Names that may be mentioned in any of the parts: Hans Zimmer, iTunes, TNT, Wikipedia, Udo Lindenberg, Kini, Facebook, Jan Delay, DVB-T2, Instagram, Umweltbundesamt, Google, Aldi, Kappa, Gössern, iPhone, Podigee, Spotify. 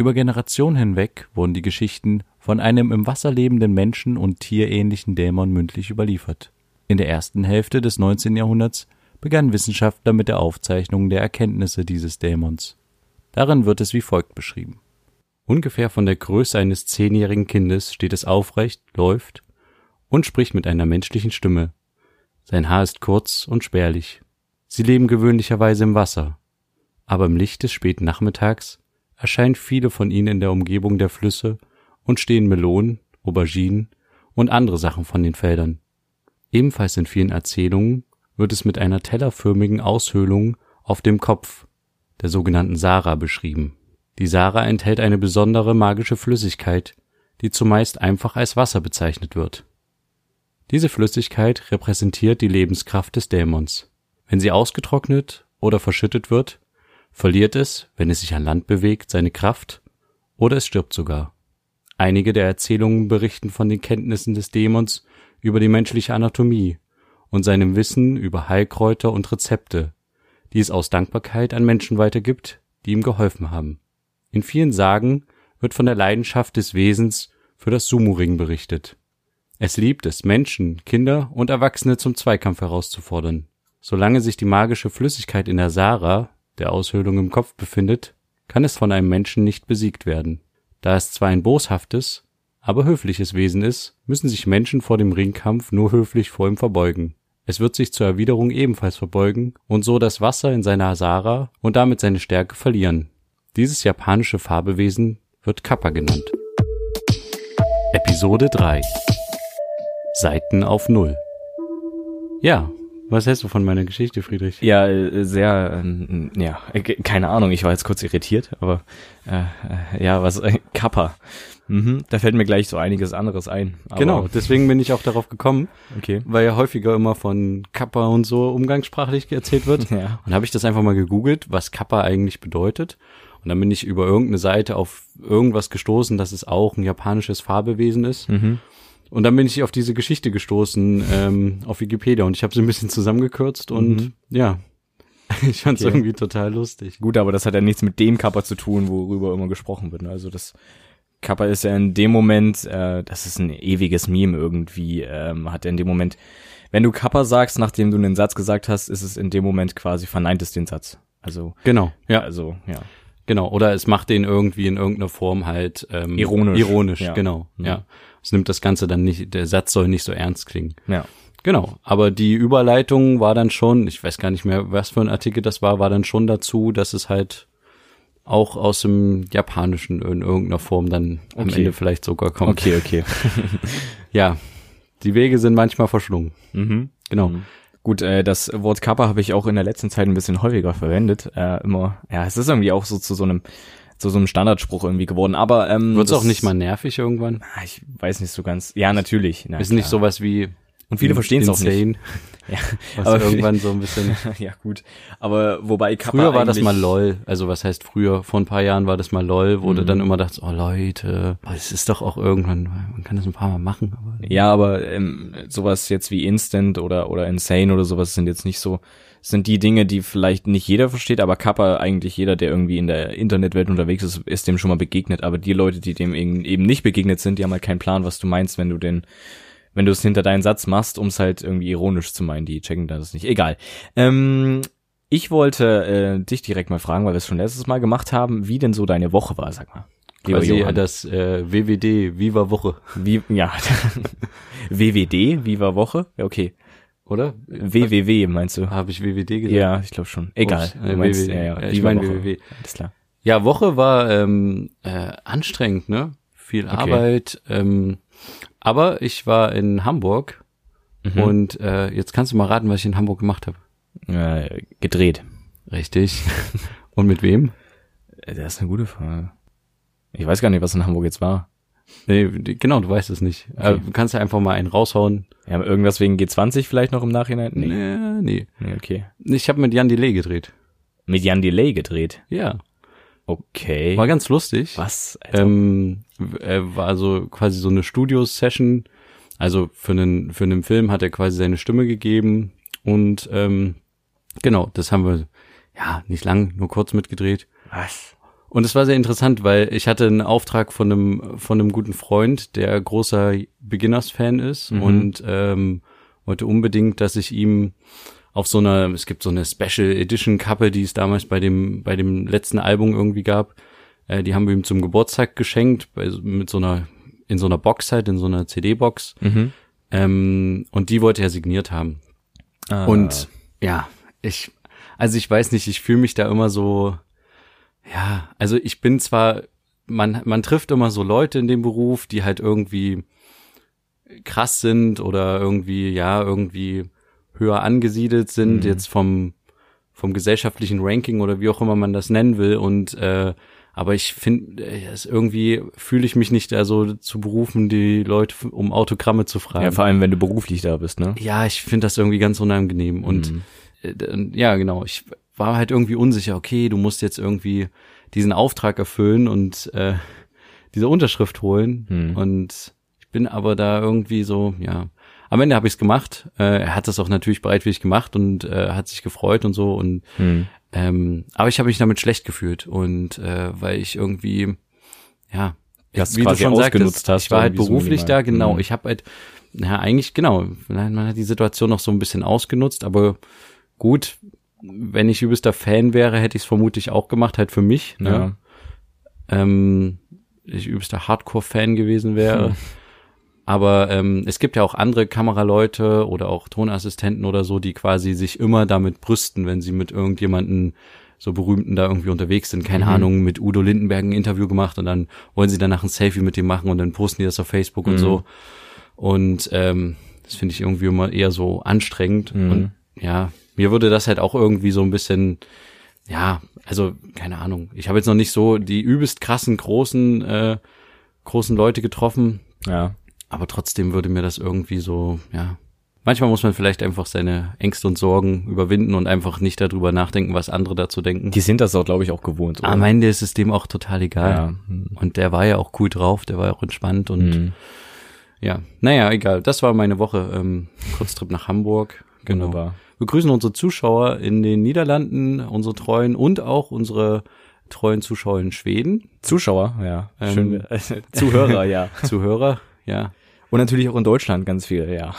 Über Generationen hinweg wurden die Geschichten von einem im Wasser lebenden Menschen und tierähnlichen Dämon mündlich überliefert. In der ersten Hälfte des 19. Jahrhunderts begannen Wissenschaftler mit der Aufzeichnung der Erkenntnisse dieses Dämons. Darin wird es wie folgt beschrieben. Ungefähr von der Größe eines 10-jährigen Kindes steht es aufrecht, läuft und spricht mit einer menschlichen Stimme. Sein Haar ist kurz und spärlich. Sie leben gewöhnlicherweise im Wasser, aber im Licht des späten Nachmittags erscheinen viele von ihnen in der Umgebung der Flüsse und stehen Melonen, Auberginen und andere Sachen von den Feldern. Ebenfalls in vielen Erzählungen wird es mit einer tellerförmigen Aushöhlung auf dem Kopf, der sogenannten Sara, beschrieben. Die Sara enthält eine besondere magische Flüssigkeit, die zumeist einfach als Wasser bezeichnet wird. Diese Flüssigkeit repräsentiert die Lebenskraft des Dämons. Wenn sie ausgetrocknet oder verschüttet wird, verliert es, wenn es sich an Land bewegt, seine Kraft oder es stirbt sogar. Einige der Erzählungen berichten von den Kenntnissen des Dämons über die menschliche Anatomie und seinem Wissen über Heilkräuter und Rezepte, die es aus Dankbarkeit an Menschen weitergibt, die ihm geholfen haben. In vielen Sagen wird von der Leidenschaft des Wesens für das Sumo-Ring berichtet. Es liebt es, Menschen, Kinder und Erwachsene zum Zweikampf herauszufordern. Solange sich die magische Flüssigkeit in der Sara, der Aushöhlung im Kopf, befindet, kann es von einem Menschen nicht besiegt werden. Da es zwar ein boshaftes, aber höfliches Wesen ist, müssen sich Menschen vor dem Ringkampf nur höflich vor ihm verbeugen. Es wird sich zur Erwiderung ebenfalls verbeugen und so das Wasser in seiner Sara und damit seine Stärke verlieren. Dieses japanische Fabelwesen wird Kappa genannt. Episode 3 Seiten auf Null. Ja, was hältst du von meiner Geschichte, Friedrich? Ja, sehr, ja, keine Ahnung, ich war jetzt kurz irritiert, aber ja, was, Kappa. Mhm, da fällt mir gleich so einiges anderes ein. Aber genau, deswegen bin ich auch darauf gekommen, okay, weil ja häufiger immer von Kappa und so umgangssprachlich erzählt wird. Ja. Und habe ich das einfach mal gegoogelt, was Kappa eigentlich bedeutet. Und dann bin ich über irgendeine Seite auf irgendwas gestoßen, dass es auch ein japanisches Fabelwesen ist. Mhm. Und dann bin ich auf diese Geschichte gestoßen, auf Wikipedia, und ich habe sie ein bisschen zusammengekürzt und ja, ich fand's irgendwie total lustig. Gut, aber das hat ja nichts mit dem Kappa zu tun, worüber immer gesprochen wird. Also das Kappa ist ja in dem Moment, das ist ein ewiges Meme irgendwie, hat er in dem Moment, wenn du Kappa sagst, nachdem du einen Satz gesagt hast, ist es in dem Moment quasi, verneint es den Satz. Also genau, ja. Also, ja. Genau, oder es macht den irgendwie in irgendeiner Form halt ironisch. Ironisch, ja. Genau, ja. Es nimmt das Ganze dann nicht, der Satz soll nicht so ernst klingen. Ja. Genau, aber die Überleitung war dann schon, ich weiß gar nicht mehr, was für ein Artikel das war, war dann schon dazu, dass es halt auch aus dem Japanischen in irgendeiner Form dann am Ende vielleicht sogar kommt. Okay. Ja, die Wege sind manchmal verschlungen. Mhm. Genau. Mhm. Gut, das Wort Kappa habe ich auch in der letzten Zeit ein bisschen häufiger verwendet. Immer, ja, es ist irgendwie auch so zu so einem Standardspruch irgendwie geworden. Aber wird's auch nicht mal nervig irgendwann? Ich weiß nicht so ganz. Ja, natürlich. Na, ist klar. Nicht sowas wie. Und viele verstehen es auch nicht. Ja, was aber irgendwann so ein bisschen. Ja, gut. Aber wobei Kappa. Früher war das mal LOL. Also was heißt früher? Vor ein paar Jahren war das mal LOL, wo du dann immer dachtest, oh Leute, es ist doch auch irgendwann, man kann das ein paar Mal machen. Aber ja, aber sowas jetzt wie Instant oder Insane oder sowas sind jetzt nicht so, sind die Dinge, die vielleicht nicht jeder versteht, aber Kappa, eigentlich jeder, der irgendwie in der Internetwelt unterwegs ist, ist dem schon mal begegnet. Aber die Leute, die dem eben nicht begegnet sind, die haben halt keinen Plan, was du meinst, wenn du es hinter deinen Satz machst, um es halt irgendwie ironisch zu meinen, die checken das nicht. Egal. Ich wollte dich direkt mal fragen, weil wir es schon letztes Mal gemacht haben, wie denn so deine Woche war, sag mal. Quasi das WWD, Viva Woche. Ja, WWD, Viva Woche, ja, okay. Oder? WWW, meinst du? Habe ich WWD gesagt? Ja, ich glaube schon. Egal. Ups, du meinst, WWD. Ja, ich meine WWW. Alles klar. Ja, Woche war anstrengend, ne? Viel Arbeit, aber ich war in Hamburg und jetzt kannst du mal raten, was ich in Hamburg gemacht habe. Gedreht. Richtig. Und mit wem? Das ist eine gute Frage. Ich weiß gar nicht, was in Hamburg jetzt war. Nee, genau, du weißt es nicht. Okay. Du kannst ja einfach mal einen raushauen. Ja, irgendwas wegen G20 vielleicht noch im Nachhinein? Nee. Okay. Ich habe mit Jan Delay gedreht. Mit Jan Delay gedreht? Ja. Okay. War ganz lustig. Was? Also? War so quasi so eine Studio-Session. Also für einen Film hat er quasi seine Stimme gegeben. Und genau, das haben wir ja nicht lang, nur kurz mitgedreht. Was? Und es war sehr interessant, weil ich hatte einen Auftrag von einem guten Freund, der großer Beginners-Fan ist, mhm, und wollte unbedingt, dass ich ihm auf so einer, es gibt so eine Special Edition Kappe, die es damals bei dem letzten Album irgendwie gab, die haben wir ihm zum Geburtstag geschenkt, in so einer Box halt, in so einer CD-Box, mhm, und die wollte er signiert haben. Und ja, ich weiß nicht, ich fühle mich da immer so, ja, also ich bin zwar, man trifft immer so Leute in dem Beruf, die halt irgendwie krass sind oder irgendwie, ja, irgendwie höher angesiedelt sind, mhm, jetzt vom gesellschaftlichen Ranking oder wie auch immer man das nennen will, und aber ich finde, irgendwie fühle ich mich nicht da so zu berufen, die Leute um Autogramme zu fragen. Ja, vor allem, wenn du beruflich da bist, ne? Ja, ich finde das irgendwie ganz unangenehm. Und ja, genau, ich war halt irgendwie unsicher, okay, du musst jetzt irgendwie diesen Auftrag erfüllen und diese Unterschrift holen. Mhm. Und ich bin aber da irgendwie so, ja, am Ende habe ich es gemacht. Er hat das auch natürlich bereitwillig gemacht und hat sich gefreut und so. Und aber ich habe mich damit schlecht gefühlt und weil ich irgendwie, ja, das wie quasi du schon sagtest, ich war halt beruflich so da, genau, mhm, ich habe halt, ja, eigentlich, genau, man hat die Situation noch so ein bisschen ausgenutzt, aber gut, wenn ich übelster Fan wäre, hätte ich es vermutlich auch gemacht, halt für mich, ne? Ja. Ich übelster Hardcore-Fan gewesen wäre, aber es gibt ja auch andere Kameraleute oder auch Tonassistenten oder so, die quasi sich immer damit brüsten, wenn sie mit irgendjemanden so Berühmten da irgendwie unterwegs sind. Keine, mhm, Ahnung, mit Udo Lindenberg ein Interview gemacht und dann wollen sie danach ein Selfie mit dem machen und dann posten die das auf Facebook, mhm, und so. Und das finde ich irgendwie immer eher so anstrengend. Mhm. Und ja, mir würde das halt auch irgendwie so ein bisschen, ja, also keine Ahnung. Ich habe jetzt noch nicht so die übelst krassen, großen Leute getroffen. Ja. Aber trotzdem würde mir das irgendwie so, ja, manchmal muss man vielleicht einfach seine Ängste und Sorgen überwinden und einfach nicht darüber nachdenken, was andere dazu denken. Die sind das auch, glaube ich, auch gewohnt. Oder? Am Ende ist es dem auch total egal. Ja. Und der war ja auch cool drauf, der war ja auch entspannt und ja, naja, egal. Das war meine Woche. Kurztrip nach Hamburg. Genau. Wunderbar. Wir grüßen unsere Zuschauer in den Niederlanden, unsere treuen und auch unsere treuen Zuschauer in Schweden. Zuschauer, ja. Schön. Zuhörer, ja. Zuhörer. Ja. Und natürlich auch in Deutschland ganz viel, ja.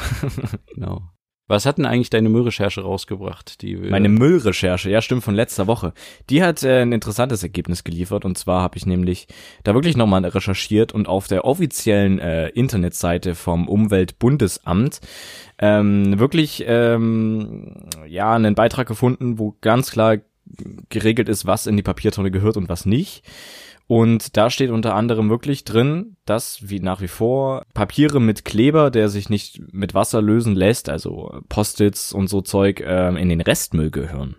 Genau. Was hat denn eigentlich deine Müllrecherche rausgebracht? Meine Müllrecherche, ja, stimmt, von letzter Woche. Die hat ein interessantes Ergebnis geliefert, und zwar habe ich nämlich da wirklich nochmal recherchiert und auf der offiziellen Internetseite vom Umweltbundesamt wirklich ja, einen Beitrag gefunden, wo ganz klar geregelt ist, was in die Papiertonne gehört und was nicht. Und da steht unter anderem wirklich drin, dass wie nach wie vor Papiere mit Kleber, der sich nicht mit Wasser lösen lässt, also Post-its und so Zeug, in den Restmüll gehören.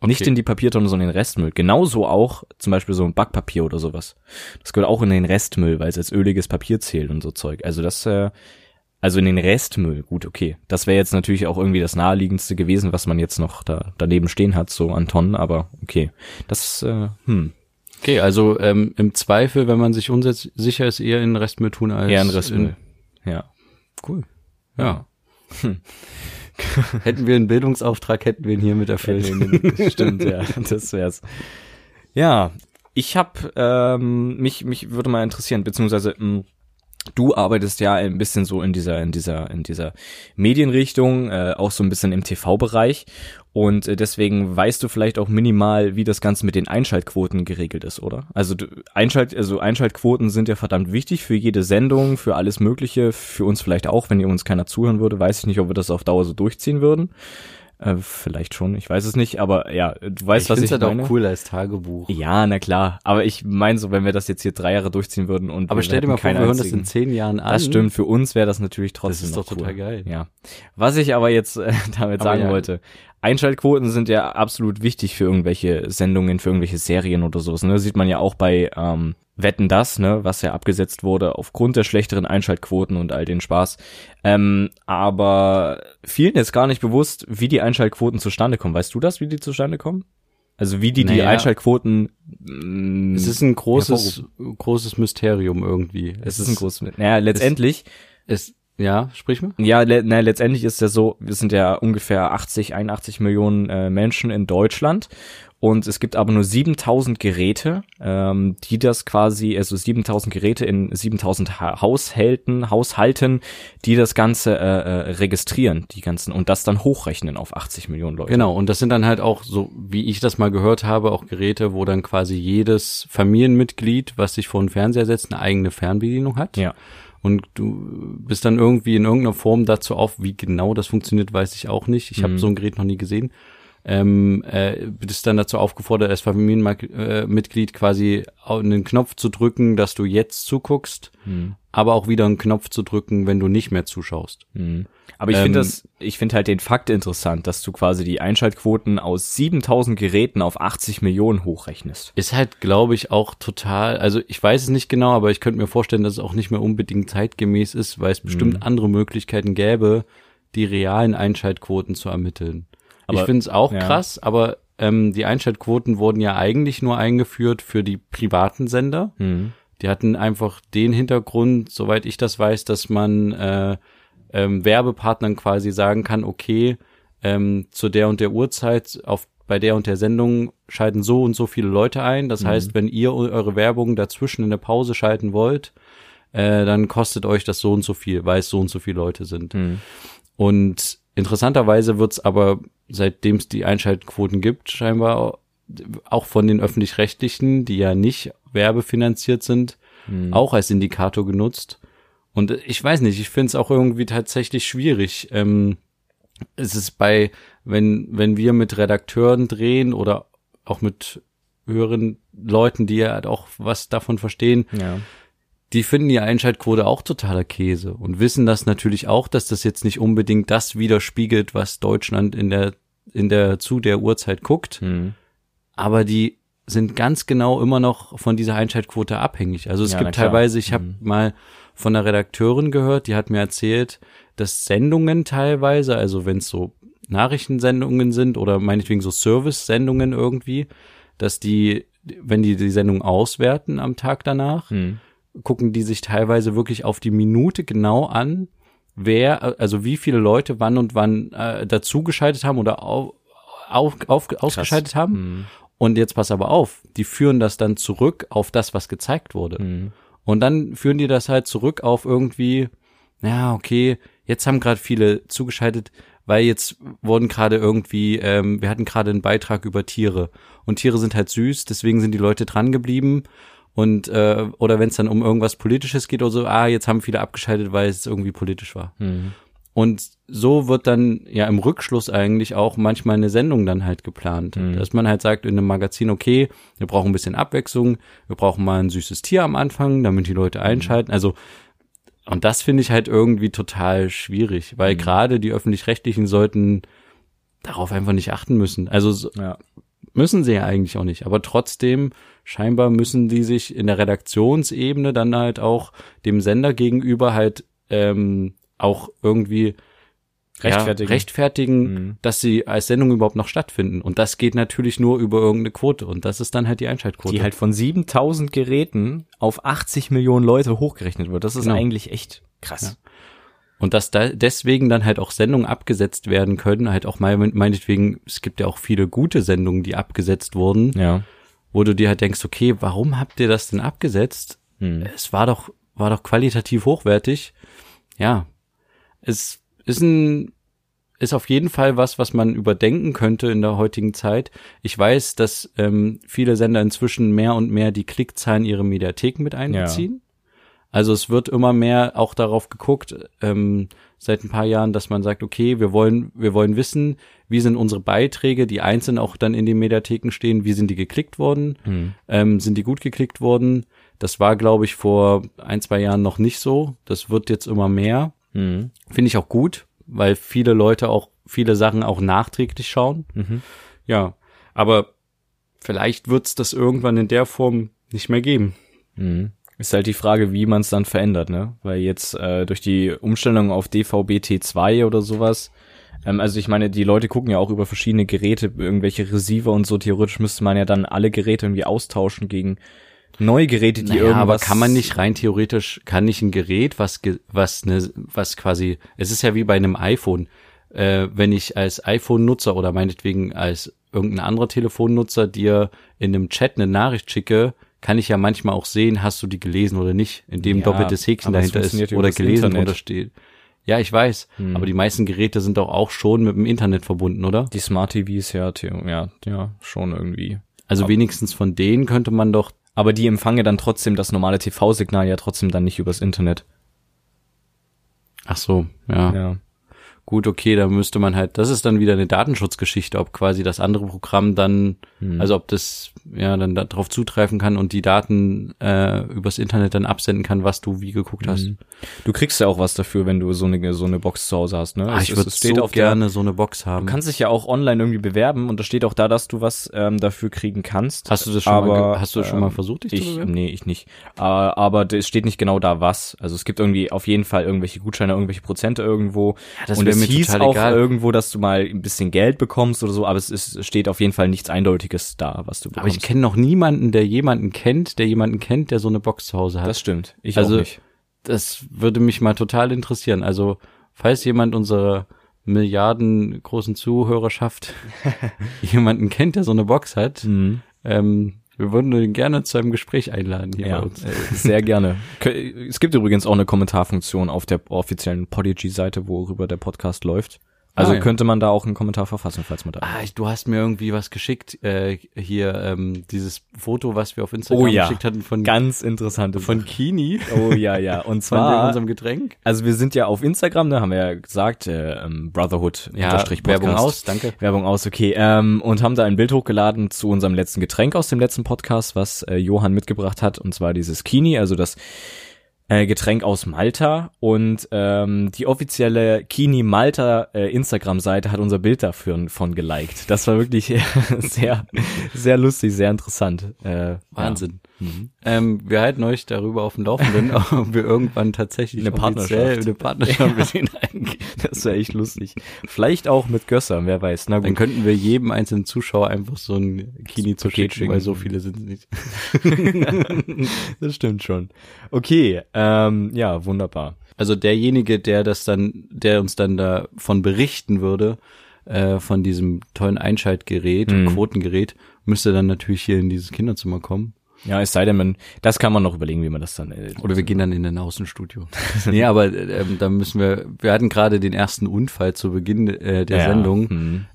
Okay. Nicht in die Papiertonne, sondern in den Restmüll. Genauso auch zum Beispiel so ein Backpapier oder sowas. Das gehört auch in den Restmüll, weil es als öliges Papier zählt und so Zeug. Also das, also in den Restmüll, gut, okay. Das wäre jetzt natürlich auch irgendwie das Naheliegendste gewesen, was man jetzt noch da daneben stehen hat, so an Tonnen, aber okay. Das, Okay, also im Zweifel, wenn man sich unsicher ist, eher in den Restmüll tun als eher in den Restmüll. Ja, cool. Ja. Hm. Hätten wir einen Bildungsauftrag, hätten wir ihn hiermit erfüllt. Stimmt, ja, das wär's. Ja, ich habe mich würde mal interessieren, beziehungsweise du arbeitest ja ein bisschen so in dieser Medienrichtung, auch so ein bisschen im TV-Bereich, und deswegen weißt du vielleicht auch minimal, wie das Ganze mit den Einschaltquoten geregelt ist, oder? Also Einschaltquoten sind ja verdammt wichtig für jede Sendung, für alles Mögliche, für uns vielleicht auch, wenn ihr uns keiner zuhören würde, weiß ich nicht, ob wir das auf Dauer so durchziehen würden. Vielleicht schon, ich weiß es nicht, aber ja, du weißt, was ich meine. Ich finde es auch cool als Tagebuch. Ja, na klar, aber ich meine so, wenn wir das jetzt hier 3 Jahre durchziehen würden und aber stell dir mal vor, wir hören das in 10 Jahren an. Das stimmt, für uns wäre das natürlich trotzdem noch cool. Das ist doch total geil. Ja. Was ich aber jetzt damit sagen wollte, Einschaltquoten sind ja absolut wichtig für irgendwelche Sendungen, für irgendwelche Serien oder sowas, ne? Das sieht man ja auch bei Wetten, das, ne, was ja abgesetzt wurde aufgrund der schlechteren Einschaltquoten und all den Spaß. Aber vielen ist gar nicht bewusst, wie die Einschaltquoten zustande kommen. Weißt du das, wie die zustande kommen? Also wie die Einschaltquoten... es ist ein großes Mysterium irgendwie. Es ist ein großes... Naja, letztendlich... Es Ja, sprich mal. Ja, letztendlich ist ja so, wir sind ja ungefähr 80, 81 Millionen Menschen in Deutschland und es gibt aber nur 7000 Geräte, die das quasi, also 7000 Geräte in 7000 Haushalten, die das Ganze registrieren, die ganzen, und das dann hochrechnen auf 80 Millionen Leute. Genau, und das sind dann halt auch, so wie ich das mal gehört habe, auch Geräte, wo dann quasi jedes Familienmitglied, was sich vor den Fernseher setzt, eine eigene Fernbedienung hat. Ja. Und du bist dann irgendwie in irgendeiner Form dazu auf, wie genau das funktioniert, weiß ich auch nicht. Ich habe so ein Gerät noch nie gesehen. Bist dann dazu aufgefordert, als Familienmitglied quasi einen Knopf zu drücken, dass du jetzt zuguckst, aber auch wieder einen Knopf zu drücken, wenn du nicht mehr zuschaust. Aber ich finde halt den Fakt interessant, dass du quasi die Einschaltquoten aus 7000 Geräten auf 80 Millionen hochrechnest. Ist halt, glaube ich, auch total, also ich weiß es nicht genau, aber ich könnte mir vorstellen, dass es auch nicht mehr unbedingt zeitgemäß ist, weil es bestimmt andere Möglichkeiten gäbe, die realen Einschaltquoten zu ermitteln. Aber, ich finde es auch krass, aber die Einschaltquoten wurden ja eigentlich nur eingeführt für die privaten Sender. Die hatten einfach den Hintergrund, soweit ich das weiß, dass man Werbepartnern quasi sagen kann, okay, zu der und der Uhrzeit, bei der und der Sendung schalten so und so viele Leute ein. Das heißt, wenn ihr eure Werbung dazwischen in der Pause schalten wollt, dann kostet euch das so und so viel, weil es so und so viele Leute sind. Und interessanterweise wird's aber, seitdem es die Einschaltquoten gibt, scheinbar auch von den Öffentlich-Rechtlichen, die ja nicht werbefinanziert sind, auch als Indikator genutzt. Und ich weiß nicht, ich finde es auch irgendwie tatsächlich schwierig. Es ist bei, wenn wir mit Redakteuren drehen oder auch mit höheren Leuten, die ja halt auch was davon verstehen, die finden die Einschaltquote auch totaler Käse und wissen das natürlich auch, dass das jetzt nicht unbedingt das widerspiegelt, was Deutschland in der zu der Uhrzeit guckt. Aber die sind ganz genau immer noch von dieser Einschaltquote abhängig. Also es gibt teilweise, ich habe mal von einer Redakteurin gehört, die hat mir erzählt, dass Sendungen teilweise, also wenn es so Nachrichtensendungen sind oder meinetwegen so Service-Sendungen irgendwie, dass die, wenn die Sendung auswerten am Tag danach, gucken die sich teilweise wirklich auf die Minute genau an, also wie viele Leute wann und wann dazugeschaltet haben oder ausgeschaltet haben. Und jetzt pass aber auf, die führen das dann zurück auf das, was gezeigt wurde. Und dann führen die das halt zurück auf irgendwie, ja, okay, jetzt haben gerade viele zugeschaltet, weil jetzt wurden gerade irgendwie, wir hatten gerade einen Beitrag über Tiere. Und Tiere sind halt süß, deswegen sind die Leute dran geblieben. Und oder wenn es dann um irgendwas Politisches geht oder so, jetzt haben viele abgeschaltet, weil es irgendwie politisch war. Und so wird dann ja im Rückschluss eigentlich auch manchmal eine Sendung dann halt geplant. Dass man halt sagt in einem Magazin, okay, wir brauchen ein bisschen Abwechslung, wir brauchen mal ein süßes Tier am Anfang, damit die Leute einschalten. Also, und das finde ich halt irgendwie total schwierig, weil gerade die Öffentlich-Rechtlichen sollten darauf einfach nicht achten müssen. Also müssen sie ja eigentlich auch nicht, aber trotzdem scheinbar müssen die sich in der Redaktionsebene dann halt auch dem Sender gegenüber halt auch irgendwie rechtfertigen, dass sie als Sendung überhaupt noch stattfinden. Und das geht natürlich nur über irgendeine Quote. Und das ist dann halt die Einschaltquote. Die halt von 7000 Geräten auf 80 Millionen Leute hochgerechnet wird. Das ist eigentlich echt krass. Ja. Und dass da deswegen dann halt auch Sendungen abgesetzt werden können, halt auch meinetwegen, es gibt ja auch viele gute Sendungen, die abgesetzt wurden, wo du dir halt denkst, okay, warum habt ihr das denn abgesetzt? Es war doch qualitativ hochwertig. Ja, es ist auf jeden Fall was man überdenken könnte in der heutigen Zeit. Ich weiß, dass viele Sender inzwischen mehr und mehr die Klickzahlen ihrer Mediatheken mit einbeziehen. Also es wird immer mehr auch darauf geguckt, seit ein paar Jahren, dass man sagt, okay, wir wollen wissen, wie sind unsere Beiträge, die einzeln auch dann in den Mediatheken stehen, wie sind die geklickt worden, sind die gut geklickt worden. Das war, glaube ich, vor 1-2 Jahren noch nicht so. Das wird jetzt immer mehr. Finde ich auch gut, weil viele Leute auch viele Sachen auch nachträglich schauen. Ja, aber vielleicht wird's das irgendwann in der Form nicht mehr geben. Ist halt die Frage, wie man es dann verändert, ne? Weil jetzt durch die Umstellung auf DVB-T2 oder sowas, also ich meine, die Leute gucken ja auch über verschiedene Geräte, irgendwelche Receiver und so, theoretisch müsste man ja dann alle Geräte irgendwie austauschen gegen neue Geräte, die irgendwas... aber kann man nicht rein theoretisch, kann nicht ein Gerät, was quasi, es ist ja wie bei einem iPhone, wenn ich als iPhone-Nutzer oder meinetwegen als irgendein anderer Telefonnutzer dir in einem Chat eine Nachricht schicke, kann ich ja manchmal auch sehen, hast du die gelesen oder nicht, indem doppeltes Häkchen dahinter ist oder gelesen Internet. Oder steht. Ja, ich weiß, aber die meisten Geräte sind doch auch schon mit dem Internet verbunden, oder? Die Smart TVs, ja, schon irgendwie. Also aber wenigstens von denen könnte man doch... Aber die empfangen dann trotzdem das normale TV-Signal ja trotzdem dann nicht übers Internet. Ach so, ja. Gut, okay, da müsste man halt... Das ist dann wieder eine Datenschutzgeschichte, ob quasi das andere Programm dann... Also ob das dann darauf zutreffen kann und die Daten übers Internet dann absenden kann, was du wie geguckt hast. Du kriegst ja auch was dafür, wenn du so eine Box zu Hause hast, ne? Ich würde so gerne so eine Box haben. Du kannst dich ja auch online irgendwie bewerben und da steht auch da, dass du was dafür kriegen kannst. Hast du das schon mal versucht, dich zu bewerben? Nee, ich nicht. Aber es steht nicht genau da, was. Also es gibt irgendwie auf jeden Fall irgendwelche Gutscheine, irgendwelche Prozente irgendwo. Ja, das wäre mir hieß total auch egal. Irgendwo, dass du mal ein bisschen Geld bekommst oder so, aber es steht auf jeden Fall nichts Eindeutiges da, was du bekommst. Aber ich kenne noch niemanden, der jemanden kennt, der so eine Box zu Hause hat. Das stimmt, auch nicht. Das würde mich mal total interessieren. Also, falls jemand unsere milliardengroßen Zuhörerschaft jemanden kennt, der so eine Box hat, wir würden ihn gerne zu einem Gespräch einladen hier bei uns. Sehr gerne. Es gibt übrigens auch eine Kommentarfunktion auf der offiziellen Podigee-Seite, worüber der Podcast läuft. Also könnte man da auch einen Kommentar verfassen, falls man da... Du hast mir irgendwie was geschickt, dieses Foto, was wir auf Instagram geschickt hatten von... ganz interessante von Kini. Oh ja, und zwar... von unserem Getränk. Also wir sind ja auf Instagram, ne, haben wir ja gesagt, Brotherhood _Podcast. Werbung aus, danke. Werbung aus, okay. Und haben da ein Bild hochgeladen zu unserem letzten Getränk aus dem letzten Podcast, was Johann mitgebracht hat, und zwar dieses Kini, also das... Getränk aus Malta, und die offizielle Kini Malta Instagram-Seite hat unser Bild davon geliked. Das war wirklich sehr, sehr lustig, sehr interessant. Wahnsinn. Ja. Wir halten euch darüber auf dem Laufenden, ob wir irgendwann tatsächlich eine Partnerschaft mit ihnen eingehen. Das wäre echt lustig. Vielleicht auch mit Gössern, wer weiß. Na gut. Dann könnten wir jedem einzelnen Zuschauer einfach so ein Kini zu schicken, weil so viele sind es nicht. Das stimmt schon. Okay, wunderbar. Also derjenige, der uns dann davon berichten würde, von diesem tollen Einschaltgerät, Quotengerät, müsste dann natürlich hier in dieses Kinderzimmer kommen. Ja, es sei denn, das kann man noch überlegen, wie man das dann... Oder wir gehen dann in ein Außenstudio. Nee, aber da müssen wir hatten gerade den ersten Unfall zu Beginn der Sendung.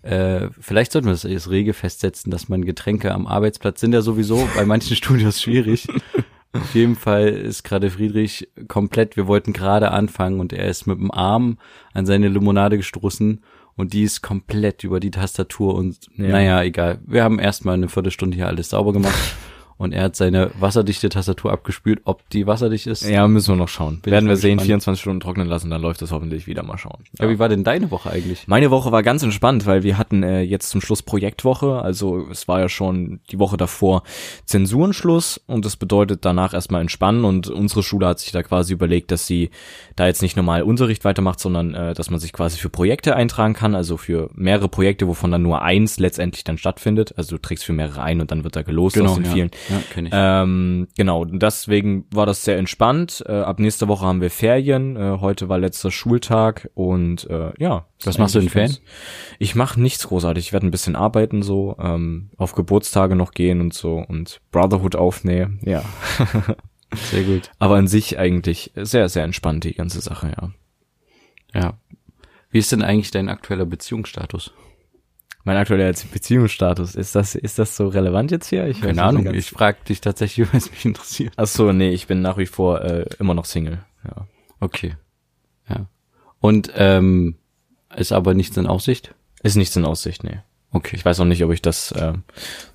Vielleicht sollten wir das als Regel festsetzen, dass man Getränke am Arbeitsplatz, sind ja sowieso bei manchen Studios schwierig. Auf jeden Fall ist gerade Friedrich komplett, wir wollten gerade anfangen und er ist mit dem Arm an seine Limonade gestoßen. Und die ist komplett über die Tastatur und naja, egal. Wir haben erstmal eine Viertelstunde hier alles sauber gemacht. Und er hat seine wasserdichte Tastatur abgespült. Ob die wasserdicht ist? Ja, müssen wir noch schauen. Werden wir sehen, 24 Stunden trocknen lassen, dann läuft das hoffentlich wieder, mal schauen. Ja, wie war denn deine Woche eigentlich? Meine Woche war ganz entspannt, weil wir hatten jetzt zum Schluss Projektwoche. Also es war ja schon die Woche davor Zensurenschluss und das bedeutet danach erstmal entspannen. Und unsere Schule hat sich da quasi überlegt, dass sie da jetzt nicht normal Unterricht weitermacht, sondern dass man sich quasi für Projekte eintragen kann. Also für mehrere Projekte, wovon dann nur eins letztendlich dann stattfindet. Also du trägst für mehrere ein und dann wird da gelost aus den vielen. Ja, kenn ich. Genau, deswegen war das sehr entspannt. Ab nächster Woche haben wir Ferien. Heute war letzter Schultag und Was machst du in Ferien? Ich mache nichts großartig. Ich werde ein bisschen arbeiten so, auf Geburtstage noch gehen und so und Brotherhood aufnehmen. Ja, sehr gut. Aber an sich eigentlich sehr, sehr entspannt die ganze Sache, ja. Ja. Wie ist denn eigentlich dein aktueller Beziehungsstatus? Mein aktueller Beziehungsstatus, ist das so relevant jetzt hier? Keine Ahnung, ich frage dich tatsächlich, was mich interessiert. Ach so, nee, ich bin nach wie vor immer noch Single. Ja. Okay. Ja. Und ist aber nichts in Aussicht? Ist nichts in Aussicht, nee. Okay. Ich weiß auch nicht, ob ich das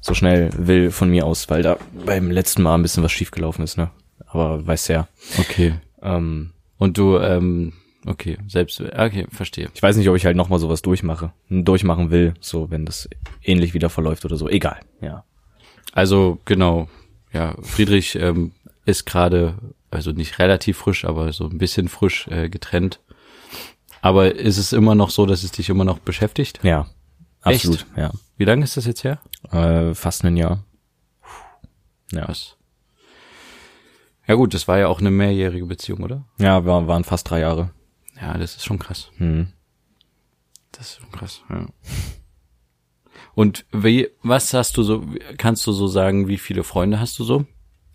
so schnell will von mir aus, weil da beim letzten Mal ein bisschen was schiefgelaufen ist, ne? Aber weiß ja. Okay. Und du verstehe. Ich weiß nicht, ob ich halt nochmal sowas durchmachen will, so wenn das ähnlich wieder verläuft oder so. Egal, ja. Also genau, ja, Friedrich ist gerade, also nicht relativ frisch, aber so ein bisschen frisch getrennt. Aber ist es immer noch so, dass es dich immer noch beschäftigt? Ja, absolut. Echt? Ja. Wie lange ist das jetzt her? Fast ein Jahr. Ja. Was? Ja gut, das war ja auch eine mehrjährige Beziehung, oder? Ja, waren fast 3 Jahre. Ja, das ist schon krass. Hm. Das ist schon krass, ja. Und was hast du so, kannst du so sagen, wie viele Freunde hast du so?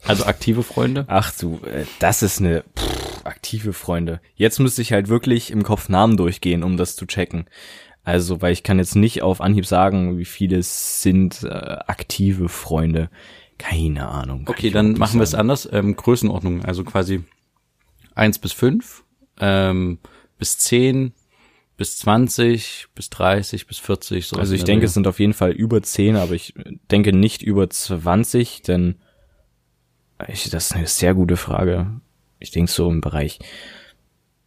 Also aktive Freunde? Ach du, das ist eine aktive Freunde. Jetzt müsste ich halt wirklich im Kopf Namen durchgehen, um das zu checken. Also, weil ich kann jetzt nicht auf Anhieb sagen, wie viele sind aktive Freunde. Keine Ahnung. Okay, dann machen wir es anders. Größenordnung, also quasi 1 bis 5, bis 10, bis 20, bis 30, bis 40. So also ich denke, es sind auf jeden Fall über 10, aber ich denke nicht über 20, denn das ist eine sehr gute Frage. Ich denke so im Bereich,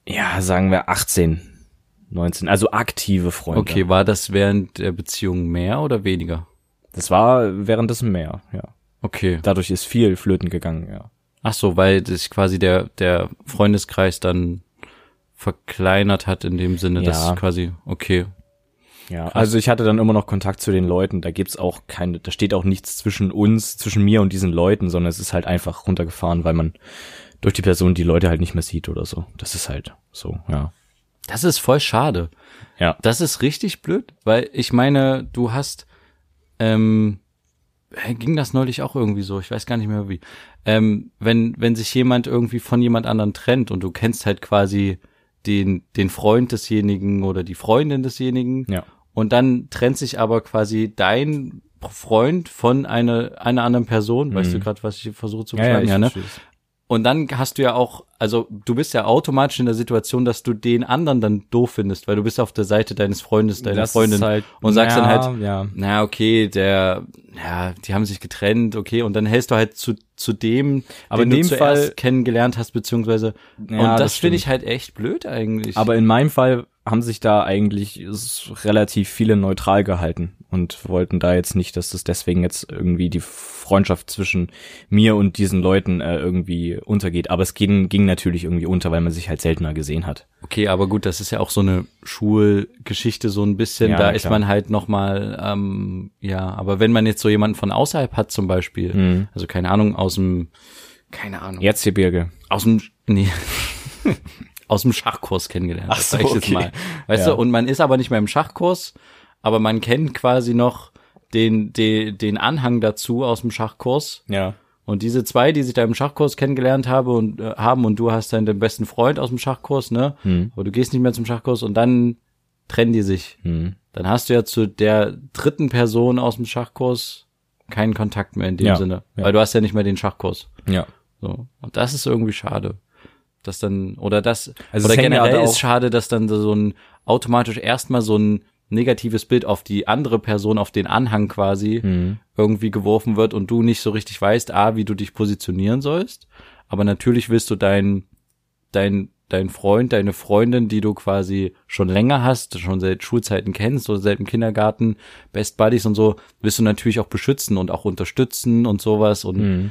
ja, sagen wir 18, 19, also aktive Freunde. Okay, war das während der Beziehung mehr oder weniger? Das war währenddessen mehr, ja. Okay. Dadurch ist viel flöten gegangen, ja. Ach so, weil sich quasi der Freundeskreis dann verkleinert hat in dem Sinne, ja. Dass quasi, okay. Ja, krass. Also ich hatte dann immer noch Kontakt zu den Leuten, da gibt's auch keine, da steht auch nichts zwischen uns, zwischen mir und diesen Leuten, sondern es ist halt einfach runtergefahren, weil man durch die Person die Leute halt nicht mehr sieht oder so. Das ist halt so, ja. Das ist voll schade. Ja. Das ist richtig blöd, weil ich meine, du hast, ging das neulich auch irgendwie so, ich weiß gar nicht mehr wie, wenn sich jemand irgendwie von jemand anderen trennt und du kennst halt quasi den Freund desjenigen oder die Freundin desjenigen, ja. Und dann trennt sich aber quasi dein Freund von einer anderen Person, weißt du gerade, was ich versuche zu beschreiben, ja, ne? Und dann hast du ja auch, also du bist ja automatisch in der Situation, dass du den anderen dann doof findest, weil du bist auf der Seite deines Freundes, deiner Freundin halt, und sagst ja, dann halt, ja. Na okay, die haben sich getrennt, okay, und dann hältst du halt zu dem, aber den in dem du zuerst Fall kennengelernt hast, beziehungsweise, ja, und das finde ich halt echt blöd eigentlich. Aber in meinem Fall haben sich da eigentlich relativ viele neutral gehalten und wollten da jetzt nicht, dass das deswegen jetzt irgendwie die Freundschaft zwischen mir und diesen Leuten irgendwie untergeht. Aber es ging natürlich irgendwie unter, weil man sich halt seltener gesehen hat. Okay, aber gut, das ist ja auch so eine Schulgeschichte so ein bisschen. Ja, da ist man halt nochmal, aber wenn man jetzt so jemanden von außerhalb hat zum Beispiel, also keine Ahnung, Erzgebirge. Aus dem Schachkurs kennengelernt. Ach so, sag ich jetzt mal. Weißt du, und man ist aber nicht mehr im Schachkurs, aber man kennt quasi noch den Anhang dazu aus dem Schachkurs. Ja. Und diese zwei, die sich da im Schachkurs kennengelernt haben und du hast dann den besten Freund aus dem Schachkurs, ne? Hm. Aber du gehst nicht mehr zum Schachkurs und dann trennen die sich. Hm. Dann hast du ja zu der dritten Person aus dem Schachkurs keinen Kontakt mehr in dem Sinne. Ja. Weil du hast ja nicht mehr den Schachkurs. Ja. So. Und das ist irgendwie schade. Dass dann, oder das, also oder generell ist schade, dass dann so ein automatisch erstmal so ein negatives Bild auf die andere Person, auf den Anhang quasi irgendwie geworfen wird und du nicht so richtig weißt, wie du dich positionieren sollst. Aber natürlich willst du dein Freund, deine Freundin, die du quasi schon länger hast, schon seit Schulzeiten kennst oder seit dem Kindergarten, Best Buddies und so, willst du natürlich auch beschützen und auch unterstützen und sowas und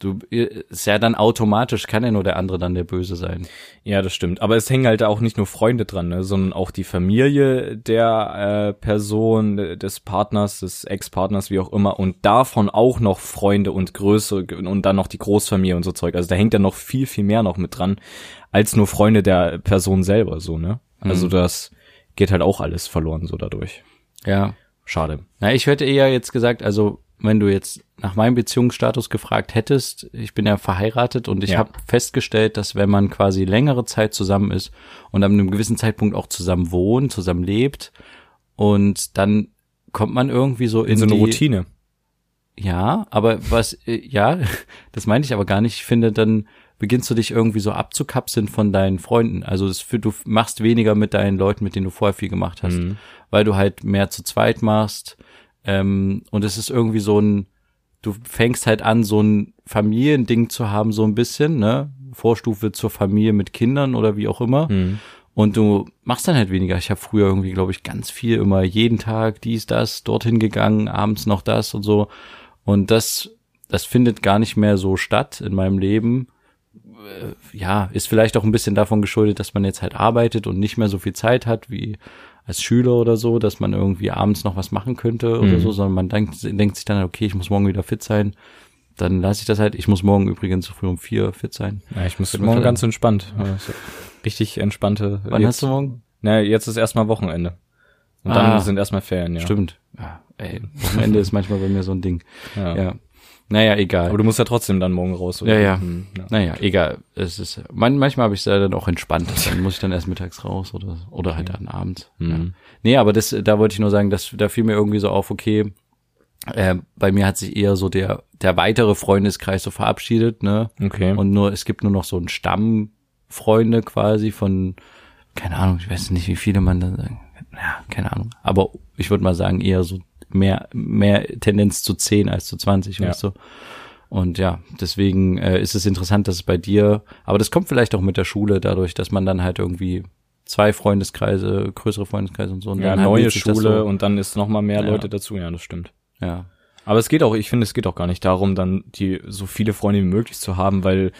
du ist ja dann automatisch, kann ja nur der andere dann der Böse sein. Ja, das stimmt. Aber es hängen halt auch nicht nur Freunde dran, ne, sondern auch die Familie der Person, des Partners, des Ex-Partners, wie auch immer. Und davon auch noch Freunde und Größe und dann noch die Großfamilie und so Zeug. Also da hängt dann noch viel, viel mehr noch mit dran, als nur Freunde der Person selber, so, ne. Also das geht halt auch alles verloren so dadurch. Ja. Schade. Na, ich hätte eher jetzt gesagt, also wenn du jetzt nach meinem Beziehungsstatus gefragt hättest, ich bin ja verheiratet und ich habe festgestellt, dass wenn man quasi längere Zeit zusammen ist und an einem gewissen Zeitpunkt auch zusammen wohnt, zusammen lebt und dann kommt man irgendwie so in so eine Routine. Ja, aber das meinte ich aber gar nicht. Ich finde, dann beginnst du dich irgendwie so abzukapseln von deinen Freunden. Also du machst weniger mit deinen Leuten, mit denen du vorher viel gemacht hast, weil du halt mehr zu zweit machst. Und es ist irgendwie so du fängst halt an, so ein Familiending zu haben, so ein bisschen, ne? Vorstufe zur Familie mit Kindern oder wie auch immer. Und du machst dann halt weniger. Ich habe früher irgendwie, glaube ich, ganz viel immer jeden Tag dies, das, dorthin gegangen, abends noch das und so. Und das findet gar nicht mehr so statt in meinem Leben. Ja, ist vielleicht auch ein bisschen davon geschuldet, dass man jetzt halt arbeitet und nicht mehr so viel Zeit hat wie als Schüler oder so, dass man irgendwie abends noch was machen könnte oder so, sondern man denkt sich dann, okay, ich muss morgen wieder fit sein, dann lasse ich das halt. Ich muss morgen übrigens so früh um 4 fit sein. Ja, ich muss morgen ganz entspannt. Richtig entspannte. Wann jetzt, hast du morgen? Na, jetzt ist erstmal Wochenende. Und dann sind erstmal Ferien, ja. Stimmt. Ja, ey, Wochenende ist manchmal bei mir so ein Ding. Ja. Naja, egal. Aber du musst ja trotzdem dann morgen raus. Oder? Ja. Naja, egal. Es ist, manchmal habe ich es ja dann auch entspannt. Dann muss ich dann erst mittags raus oder halt dann abends. Mhm. Ja. Nee, aber da wollte ich nur sagen, da fiel mir irgendwie so auf, okay, bei mir hat sich eher so der weitere Freundeskreis so verabschiedet, ne? Okay. Und es gibt nur noch so einen Stammfreunde quasi von, keine Ahnung, ich weiß nicht, wie viele man dann sagen. Ja, keine Ahnung. Aber ich würde mal sagen, eher so mehr Tendenz zu 10 als zu 20, weißt du? Und ja, deswegen ist es interessant, dass es bei dir, aber das kommt vielleicht auch mit der Schule dadurch, dass man dann halt irgendwie zwei Freundeskreise, größere Freundeskreise und so. Und ja, dann neue Schule so, und dann ist noch mal mehr Leute dazu. Ja, das stimmt. Ja. Aber es geht auch gar nicht darum, dann so viele Freunde wie möglich zu haben, weil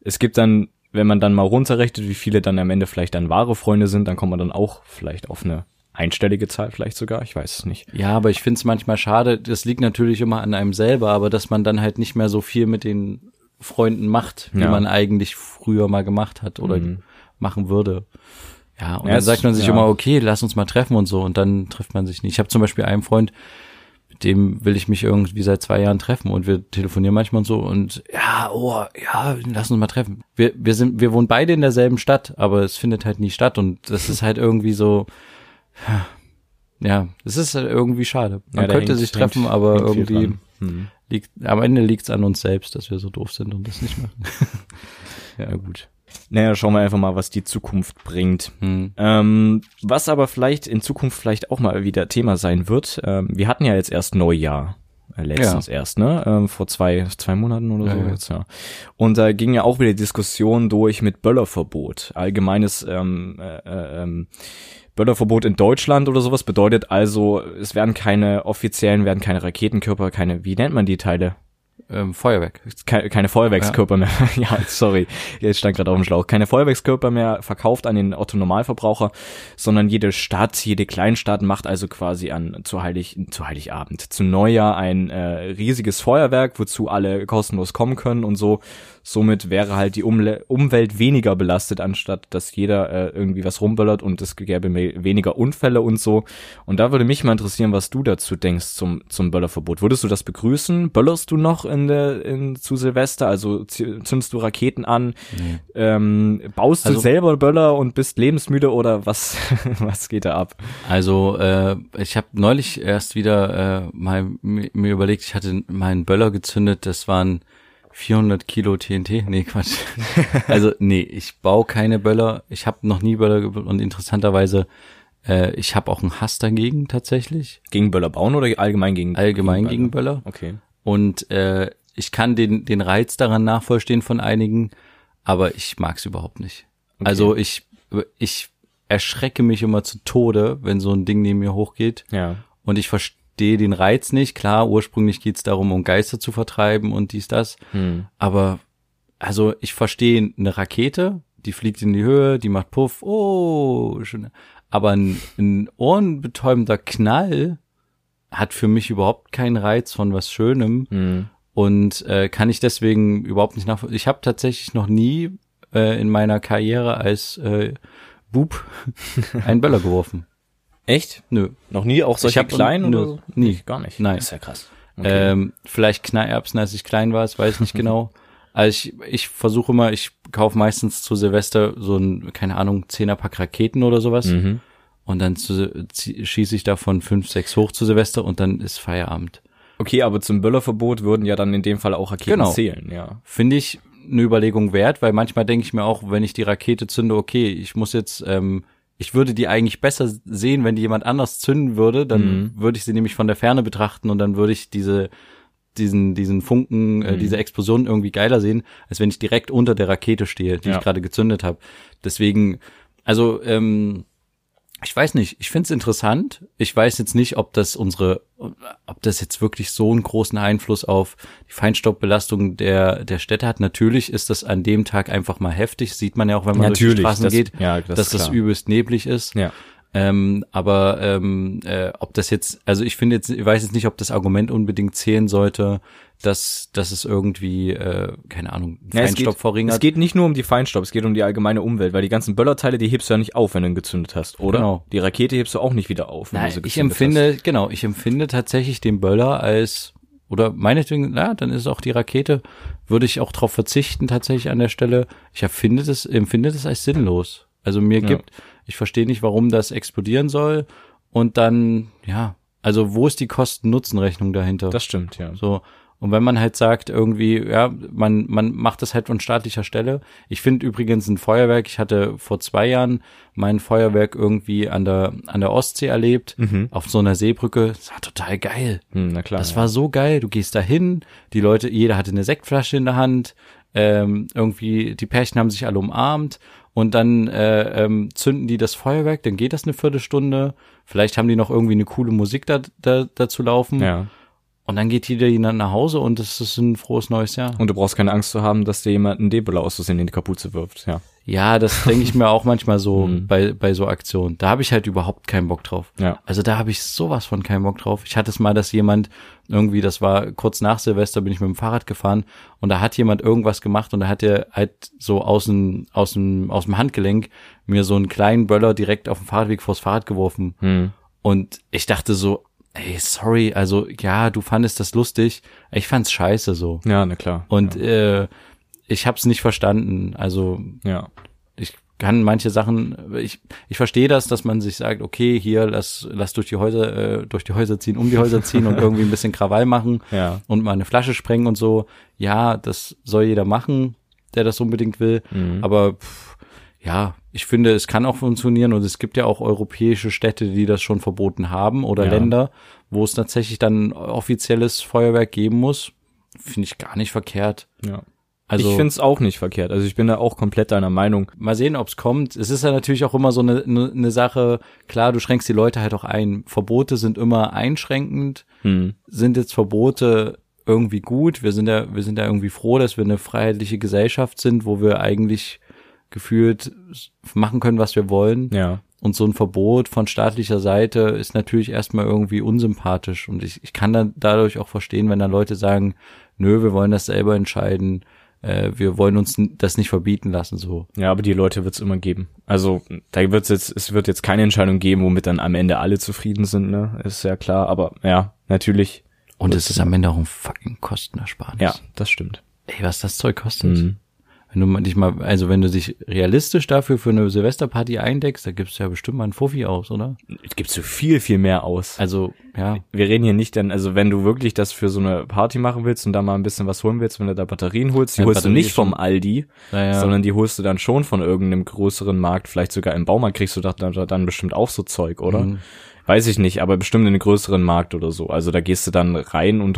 es gibt dann, wenn man dann mal runterrechnet, wie viele dann am Ende vielleicht dann wahre Freunde sind, dann kommt man dann auch vielleicht auf eine einstellige Zahl vielleicht sogar, ich weiß es nicht. Ja, aber ich finde es manchmal schade, das liegt natürlich immer an einem selber, aber dass man dann halt nicht mehr so viel mit den Freunden macht, wie man eigentlich früher mal gemacht hat oder machen würde. Ja, und dann sagt man sich immer, okay, lass uns mal treffen und so, und dann trifft man sich nicht. Ich habe zum Beispiel einen Freund, mit dem will ich mich irgendwie seit 2 Jahren treffen und wir telefonieren manchmal und so und lass uns mal treffen. Wir wohnen beide in derselben Stadt, aber es findet halt nie statt und das ist halt irgendwie so, ja, es ist halt irgendwie schade. Man könnte sich treffen, aber irgendwie am Ende liegt's an uns selbst, dass wir so doof sind und das nicht machen. Ja, gut. Naja, schauen wir einfach mal, was die Zukunft bringt. Was aber vielleicht in Zukunft auch mal wieder Thema sein wird, wir hatten ja jetzt erst Neujahr, letztens erst, ne? Vor zwei Monaten oder so. Jetzt, ja. Und da ging ja auch wieder Diskussion durch mit Böllerverbot. Allgemeines Böllerverbot in Deutschland oder sowas bedeutet also, es werden keine Raketenkörper, keine, wie nennt man die Teile? Feuerwerk. Keine Feuerwerkskörper mehr. Ja, sorry. Jetzt stand gerade auf dem Schlauch. Keine Feuerwerkskörper mehr verkauft an den Otto-Normalverbraucher, sondern jede Stadt, jede Kleinstadt macht also quasi zu Heiligabend, zu Neujahr ein riesiges Feuerwerk, wozu alle kostenlos kommen können und so. Somit wäre halt die Umwelt weniger belastet, anstatt dass jeder irgendwie was rumböllert und es gäbe weniger Unfälle und so. Und da würde mich mal interessieren, was du dazu denkst zum Böllerverbot. Würdest du das begrüßen? Böllerst du noch zu Silvester? Also zündest du Raketen an? Nee. Baust du selber Böller und bist lebensmüde oder was? Was geht da ab? Also ich habe neulich erst wieder mal mir überlegt, ich hatte meinen Böller gezündet, das waren 400 Kilo TNT? Nee, Quatsch. Also, nee, ich baue keine Böller. Ich habe noch nie Böller gebaut und interessanterweise, ich habe auch einen Hass dagegen tatsächlich. Gegen Böller bauen oder allgemein gegen Böller? Allgemein gegen Böller. Okay. Und ich kann den Reiz daran nachvollziehen von einigen, aber ich mag's überhaupt nicht. Okay. Also ich erschrecke mich immer zu Tode, wenn so ein Ding neben mir hochgeht. Ja. Und ich verstehe den Reiz nicht. Klar, ursprünglich geht's darum, um Geister zu vertreiben und dies, das. Aber also ich verstehe eine Rakete, die fliegt in die Höhe, die macht Puff, oh, schön. Aber ein ohrenbetäubender Knall hat für mich überhaupt keinen Reiz von was Schönem. Und kann ich deswegen überhaupt nicht nachvollziehen. Ich habe tatsächlich noch nie in meiner Karriere als Bub einen Böller geworfen. Echt? Nö. Noch nie? Auch solche kleinen? Oder so? Nee, gar nicht. Nein. Das ist ja krass. Okay. Vielleicht Knallerbsen, als ich klein war, das weiß ich nicht genau. Also ich versuche immer, ich kaufe meistens zu Silvester so ein, keine Ahnung, 10er-Pack Raketen oder sowas. Und dann schieße ich davon 5, 6 hoch zu Silvester und dann ist Feierabend. Okay, aber zum Böllerverbot würden ja dann in dem Fall auch Raketen zählen, ja. Finde ich eine Überlegung wert, weil manchmal denke ich mir auch, wenn ich die Rakete zünde, okay, ich muss jetzt ich würde die eigentlich besser sehen, wenn die jemand anders zünden würde, dann würde ich sie nämlich von der Ferne betrachten und dann würde ich diesen Funken, diese Explosion irgendwie geiler sehen, als wenn ich direkt unter der Rakete stehe, die ich gerade gezündet habe. Deswegen, also ich weiß nicht, ich find's interessant. Ich weiß jetzt nicht, ob das jetzt wirklich so einen großen Einfluss auf die Feinstaubbelastung der Städte hat. Natürlich ist das an dem Tag einfach mal heftig. Sieht man ja auch, wenn man durch die Straßen geht, dass das übelst neblig ist. Ja. Ob das jetzt, also ich weiß jetzt nicht, ob das Argument unbedingt zählen sollte, dass es irgendwie, keine Ahnung, Feinstaub verringert. Es geht nicht nur um die Feinstaub, es geht um die allgemeine Umwelt, weil die ganzen Böllerteile, die hebst du ja nicht auf, wenn du ihn gezündet hast, oder? Genau. Die Rakete hebst du auch nicht wieder auf, wenn du sie gezündet hast. Genau, ich empfinde tatsächlich den Böller als, oder meinetwegen, na, dann ist auch die Rakete, würde ich auch drauf verzichten tatsächlich an der Stelle. Ich empfinde das als sinnlos. Also ich verstehe nicht, warum das explodieren soll und dann, also wo ist die Kosten-Nutzen-Rechnung dahinter? Das stimmt, ja. So. Und wenn man halt sagt, irgendwie, man macht das halt von staatlicher Stelle. Ich finde übrigens ein Feuerwerk, ich hatte vor 2 Jahren mein Feuerwerk irgendwie an der Ostsee erlebt, auf so einer Seebrücke. Das war total geil. Na klar. Das war so geil. Du gehst da hin, die Leute, jeder hatte eine Sektflasche in der Hand, irgendwie, die Pärchen haben sich alle umarmt und dann zünden die das Feuerwerk, dann geht das eine Viertelstunde. Vielleicht haben die noch irgendwie eine coole Musik dazu laufen. Ja. Und dann geht jeder nach Hause und es ist ein frohes neues Jahr. Und du brauchst keine Angst zu haben, dass dir jemand einen D-Böller aus Versehen in die Kapuze wirft, ja. Ja, das denke ich mir auch manchmal so bei so Aktionen. Da habe ich halt überhaupt keinen Bock drauf. Ja. Also da habe ich sowas von keinen Bock drauf. Ich hatte es mal, dass jemand irgendwie, das war kurz nach Silvester, bin ich mit dem Fahrrad gefahren und da hat jemand irgendwas gemacht und da hat er halt so aus dem Handgelenk mir so einen kleinen Böller direkt auf dem Fahrradweg vors Fahrrad geworfen. Mhm. Und ich dachte so, ey, sorry, also ja, du fandest das lustig, ich fand's scheiße so. Ja, na klar. Und ich hab's nicht verstanden, also ja. Ich kann manche Sachen, ich verstehe das, dass man sich sagt, okay, hier, lass um die Häuser ziehen und irgendwie ein bisschen Krawall machen und mal eine Flasche sprengen und so. Ja, das soll jeder machen, der das unbedingt will, aber ich finde, es kann auch funktionieren und es gibt ja auch europäische Städte, die das schon verboten haben oder Länder, wo es tatsächlich dann offizielles Feuerwerk geben muss. Finde ich gar nicht verkehrt. Ja. Also, ich finde es auch nicht verkehrt. Also ich bin da auch komplett deiner Meinung. Mal sehen, ob es kommt. Es ist ja natürlich auch immer so eine Sache, klar, du schränkst die Leute halt auch ein. Verbote sind immer einschränkend. Sind jetzt Verbote irgendwie gut? Wir sind ja irgendwie froh, dass wir eine freiheitliche Gesellschaft sind, wo wir eigentlich gefühlt machen können, was wir wollen. Ja. Und so ein Verbot von staatlicher Seite ist natürlich erstmal irgendwie unsympathisch. Und ich kann dann dadurch auch verstehen, wenn dann Leute sagen, nö, wir wollen das selber entscheiden, wir wollen uns das nicht verbieten lassen, so. Ja, aber die Leute wird's immer geben. Also, es wird jetzt keine Entscheidung geben, womit dann am Ende alle zufrieden sind, ne? Ist ja klar, aber ja, natürlich. Und es ist am Ende auch ein fucking Kostenersparnis. Ja, das stimmt. Ey, was das Zeug kostet. Wenn du dich realistisch dafür für eine Silvesterparty eindeckst, da gibst du ja bestimmt mal einen Fuffi aus, oder? Gibst du viel, viel mehr aus. Also, ja. Wir reden hier nicht dann, also wenn du wirklich das für so eine Party machen willst und da mal ein bisschen was holen willst, wenn du da Batterien holst, die holst du nicht vom Aldi, sondern die holst du dann schon von irgendeinem größeren Markt, vielleicht sogar im Baumarkt kriegst du dann bestimmt auch so Zeug, oder? Mhm. Weiß ich nicht, aber bestimmt in einen größeren Markt oder so. Also da gehst du dann rein und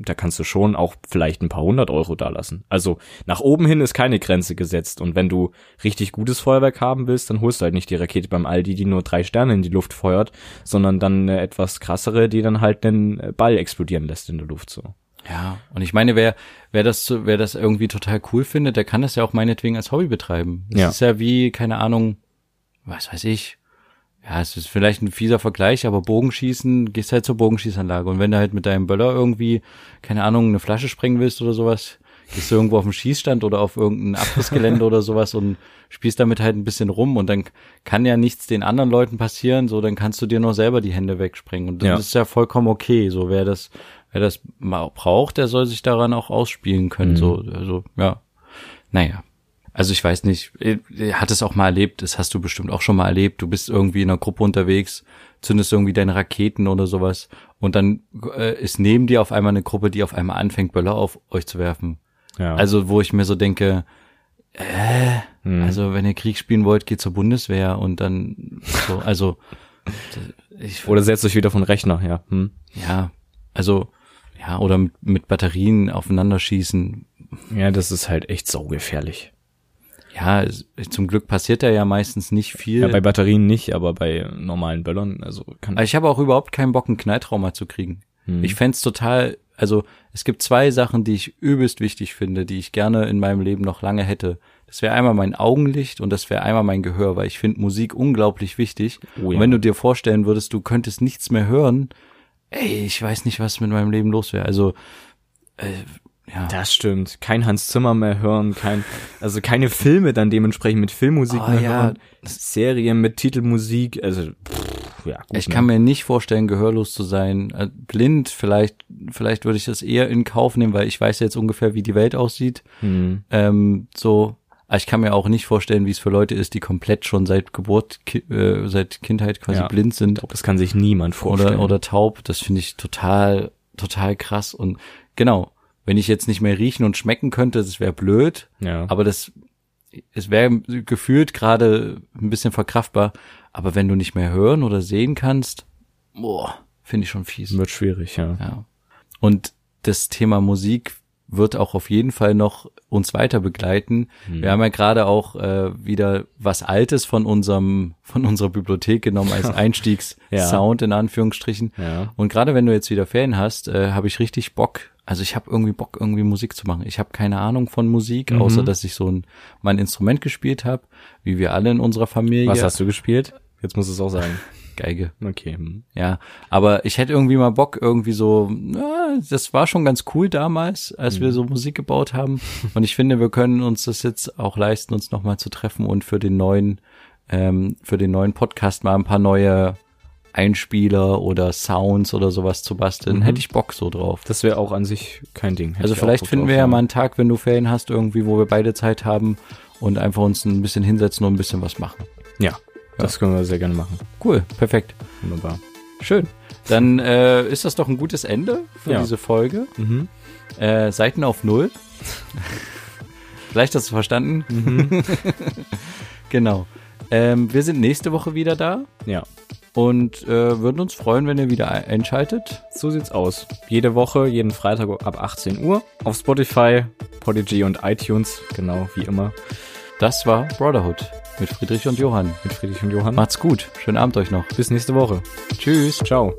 da kannst du schon auch vielleicht ein paar 100 Euro da lassen. Also nach oben hin ist keine Grenze gesetzt. Und wenn du richtig gutes Feuerwerk haben willst, dann holst du halt nicht die Rakete beim Aldi, die nur 3 Sterne in die Luft feuert, sondern dann eine etwas krassere, die dann halt einen Ball explodieren lässt in der Luft so. Ja, und ich meine, wer das irgendwie total cool findet, der kann das ja auch meinetwegen als Hobby betreiben. Das ist ja wie, keine Ahnung, was weiß ich, ja, es ist vielleicht ein fieser Vergleich, aber Bogenschießen, gehst halt zur Bogenschießanlage und wenn du halt mit deinem Böller irgendwie, keine Ahnung, eine Flasche sprengen willst oder sowas, gehst du irgendwo auf den Schießstand oder auf irgendein Abrissgelände oder sowas und spielst damit halt ein bisschen rum und dann kann ja nichts den anderen Leuten passieren, so, dann kannst du dir noch selber die Hände wegsprengen und das ist ja vollkommen okay, so, wer das mal braucht, der soll sich daran auch ausspielen können, so, also, ja, naja. Also ich weiß nicht, hat es auch mal erlebt, das hast du bestimmt auch schon mal erlebt, du bist irgendwie in einer Gruppe unterwegs, zündest irgendwie deine Raketen oder sowas und dann ist neben dir auf einmal eine Gruppe, die auf einmal anfängt, Böller auf euch zu werfen. Ja. Also wo ich mir so denke, also wenn ihr Krieg spielen wollt, geht zur Bundeswehr und dann so, also oder setzt euch wieder von Rechner, ja. Hm. Ja, also ja, oder mit Batterien aufeinander schießen. Ja, das ist halt echt saugefährlich. Ja, zum Glück passiert da ja meistens nicht viel. Ja, bei Batterien nicht, aber bei normalen Böllern, also kann. Ich habe auch überhaupt keinen Bock, einen Knalltrauma zu kriegen. Ich fänd's total, also es gibt 2 Sachen, die ich übelst wichtig finde, die ich gerne in meinem Leben noch lange hätte. Das wäre einmal mein Augenlicht und das wäre einmal mein Gehör, weil ich finde Musik unglaublich wichtig. Oh, ja. Und wenn du dir vorstellen würdest, du könntest nichts mehr hören, ey, ich weiß nicht, was mit meinem Leben los wäre. Also Ja. Das stimmt. Kein Hans Zimmer mehr hören, also keine Filme dann dementsprechend mit Filmmusik mehr hören. Serien mit Titelmusik, also ja, gut, ich kann mir nicht vorstellen, gehörlos zu sein. Blind, vielleicht würde ich das eher in Kauf nehmen, weil ich weiß jetzt ungefähr, wie die Welt aussieht. Mhm. Ich kann mir auch nicht vorstellen, wie es für Leute ist, die komplett schon seit Geburt, seit Kindheit quasi blind sind. Ich glaub, das kann sich niemand vorstellen. Oder taub, das finde ich total, total krass. Und genau, wenn ich jetzt nicht mehr riechen und schmecken könnte, das wäre blöd. Ja. Aber es wäre gefühlt gerade ein bisschen verkraftbar. Aber wenn du nicht mehr hören oder sehen kannst, finde ich schon fies. Wird schwierig, ja. Und das Thema Musik wird auch auf jeden Fall noch uns weiter begleiten. Hm. Wir haben ja gerade auch wieder was Altes von unserer Bibliothek genommen als Einstiegssound in Anführungsstrichen. Ja. Und gerade wenn du jetzt wieder Ferien hast, habe ich richtig Bock. Also ich habe irgendwie Bock, irgendwie Musik zu machen. Ich habe keine Ahnung von Musik, außer dass ich mein Instrument gespielt habe, wie wir alle in unserer Familie. Was hast du gespielt? Jetzt musst du es auch sagen. Geige. Okay. Ja, aber ich hätte irgendwie mal Bock, das war schon ganz cool damals, als wir so Musik gebaut haben. Und ich finde, wir können uns das jetzt auch leisten, uns nochmal zu treffen und für den neuen Podcast mal ein paar neue Einspieler oder Sounds oder sowas zu basteln. Hätte ich Bock so drauf. Das wäre auch an sich kein Ding. Also vielleicht finden wir ja mal einen Tag, wenn du Ferien hast, irgendwie, wo wir beide Zeit haben und einfach uns ein bisschen hinsetzen und ein bisschen was machen. Ja. Das können wir sehr gerne machen. Cool, perfekt. Wunderbar. Schön. Dann ist das doch ein gutes Ende für diese Folge. Mhm. Seiten auf 0. Vielleicht hast du verstanden. Mhm. Genau. Wir sind nächste Woche wieder da. Ja. Und würden uns freuen, wenn ihr wieder einschaltet. So sieht's aus. Jede Woche, jeden Freitag ab 18 Uhr. Auf Spotify, Podigee und iTunes. Genau, wie immer. Das war Brotherhood. Mit Friedrich und Johann. Macht's gut. Schönen Abend euch noch. Bis nächste Woche. Tschüss. Ciao.